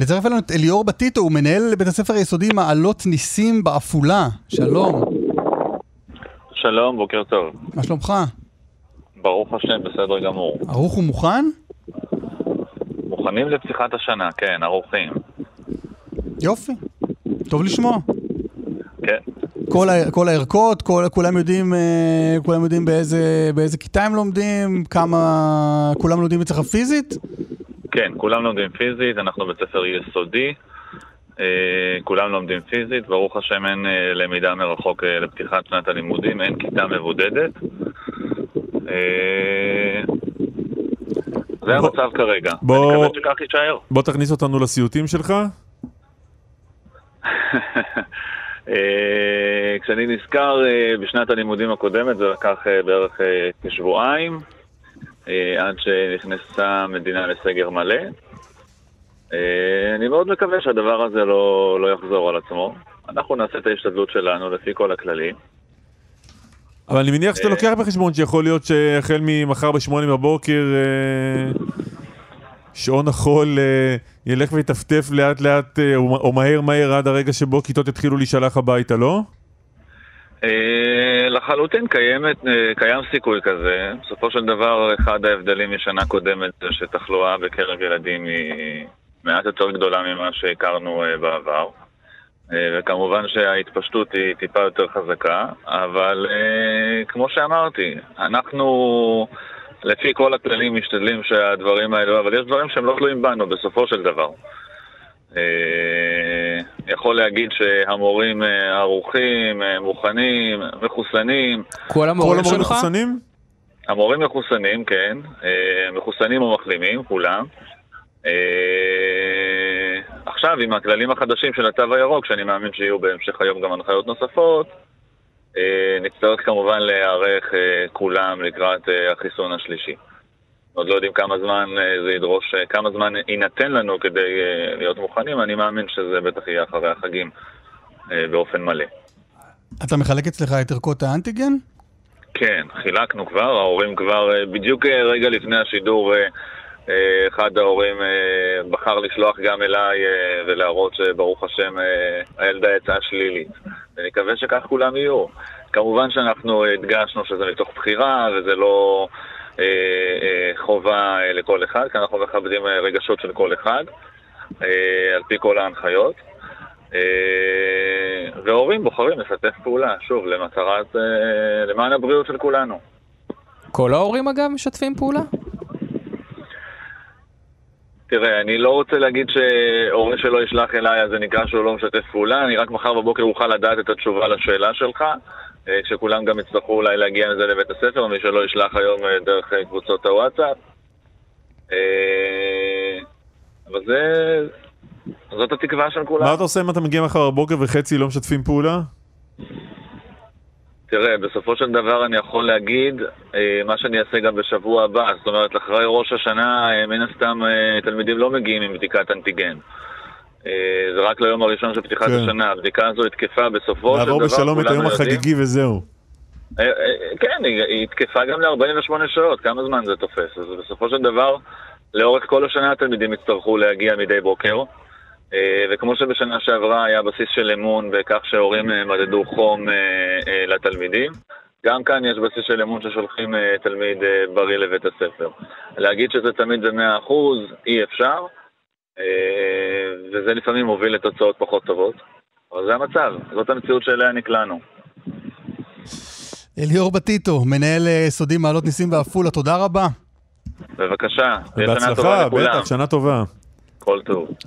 לצרף לנו את אליאור בטיטו, הוא מנהל בית הספר היסודי מעלות ניסים בעפולה. שלום. שלום, בוקר טוב. מה שלומך? ברוך השם, בסדר גמור. ערוך ומוכן? מוכנים לפתיחת השנה, כן, ערוכים. יופי, טוב לשמוע. כן. כל הערכות, כולם יודעים באיזה כיתה הם לומדים, כולם לומדים אצלך פיזית? כן, כולם לומדים פיזית, אנחנו בית ספר יסודי, כולם לומדים פיזית, ברוך השם אין למידה מרחוק לפתיחת שנת הלימודים, אין כיתה מבודדת. זה המצב כרגע, אני מקווה שכך יישאר. בוא תכניס אותנו לסיוטים שלך. כשאני נזכר בשנת הלימודים הקודמת, זה לקח בערך כשבועיים, עד שנכנסה מדינה לסגר מלא. אני מאוד מקווה שהדבר הזה לא יחזור על עצמו. אנחנו נעשה את ההשתדלות שלנו לפי כל הכללים. אבל אני מניח שאתה לוקח בחשבון שיכול להיות שהחל ממחר ב-8 בבוקר שעון החול ילך ויתפטף לאט לאט או מהר עד הרגע שבו כיתות התחילו להישלח הביתה, לא? לחלוטין קיים סיכוי כזה. בסופו של דבר, אחד ההבדלים משנה קודמת זה שתחלואה בקרב ילדים היא מעט יותר גדולה ממה שהכרנו בעבר, וכמובן שההתפשטות היא טיפה יותר חזקה, אבל כמו שאמרתי, אנחנו לפי כל הכללים משתדלים שהדברים האלו, אבל יש דברים שהם לא תלויים בנו בסופו של דבר. יכול להגיד שהמורים ערוכים, מוכנים, מחוסנים. כל המורים שלך? מחוסנים? המורים מחוסנים, כן. מחוסנים או מחלימים, כולם. עכשיו, עם הכללים החדשים של התו הירוק, שאני מאמין שיהיו בהמשך היום גם הנחיות נוספות, נצטרך כמובן להיערך כולם לקראת החיסון השלישי. עוד לא יודעים כמה זמן זה ידרוש, כמה זמן יינתן לנו כדי להיות מוכנים. אני מאמין שזה בטח יהיה אחרי החגים באופן מלא. אתה מחלק אצלך את ערכות האנטיגן? כן, חילקנו כבר, ההורים כבר, בדיוק רגע לפני השידור, אחד ההורים בחר לשלוח גם אליי ולהראות שברוך השם הילדה יצאה שלילית. אני מקווה שכך כולם יהיו. כמובן שאנחנו הדגשנו שזה מתוך בחירה וזה לא חובה לכל אחד, כי אנחנו מכבדים רגשות של כל אחד על פי כל ההנחיות, וההורים בוחרים לשתף פעולה, שוב, למען הבריאות של כולנו. כל ההורים אגב משתפים פעולה? תראה, אני לא רוצה להגיד שהורה שלא ישלח אליי, אז זה נקרא שהוא לא משתף פעולה. אני רק מחר בבוקר אוכל לדעת את התשובה לשאלה שלך, כשכולם גם יצטרכו אולי להגיע לזה לבית הספר, מי שלא ישלח היום דרך קבוצות הוואטסאפ. אבל זאת התקווה של כולם. מה אתה עושה אם אתה מגיע מחר בבוקר וחצי לא משתפים פעולה? תראה, בסופו של דבר אני יכול להגיד מה שאני אעשה גם בשבוע הבא. זאת אומרת, אחרי ראש השנה מן הסתם תלמידים לא מגיעים עם בדיקת אנטיגן. זה רק ליום הראשון של פתיחת השנה. הבדיקה הזו התקפה בסופו של דבר. לעבור בשלום את היום החגיגי וזהו. כן, היא התקפה גם ל-48 שעות. כמה זמן זה תופס? אז בסופו של דבר, לאורך כל השנה התלמידים יצטרכו להגיע מדי בוקר. וכמו שבשנה שעברה היה בסיס של אמון בכך שהורים מדדו חום לתלמידים, גם כאן יש בסיס של אמון ששולחים תלמיד בריא לבית הספר. להגיד שזה תמיד ב-100% אי אפשר, וזה לפעמים מוביל לתוצאות פחות טובות, אבל זה המצב, זאת המציאות שאליה נקלענו. אליאור בטיטו, מנהל יסודי מעלות ניסים בעפולה, תודה רבה. בבקשה, שנה טובה לכולם. בהצלחה, בטח, שנה טובה. כל טוב.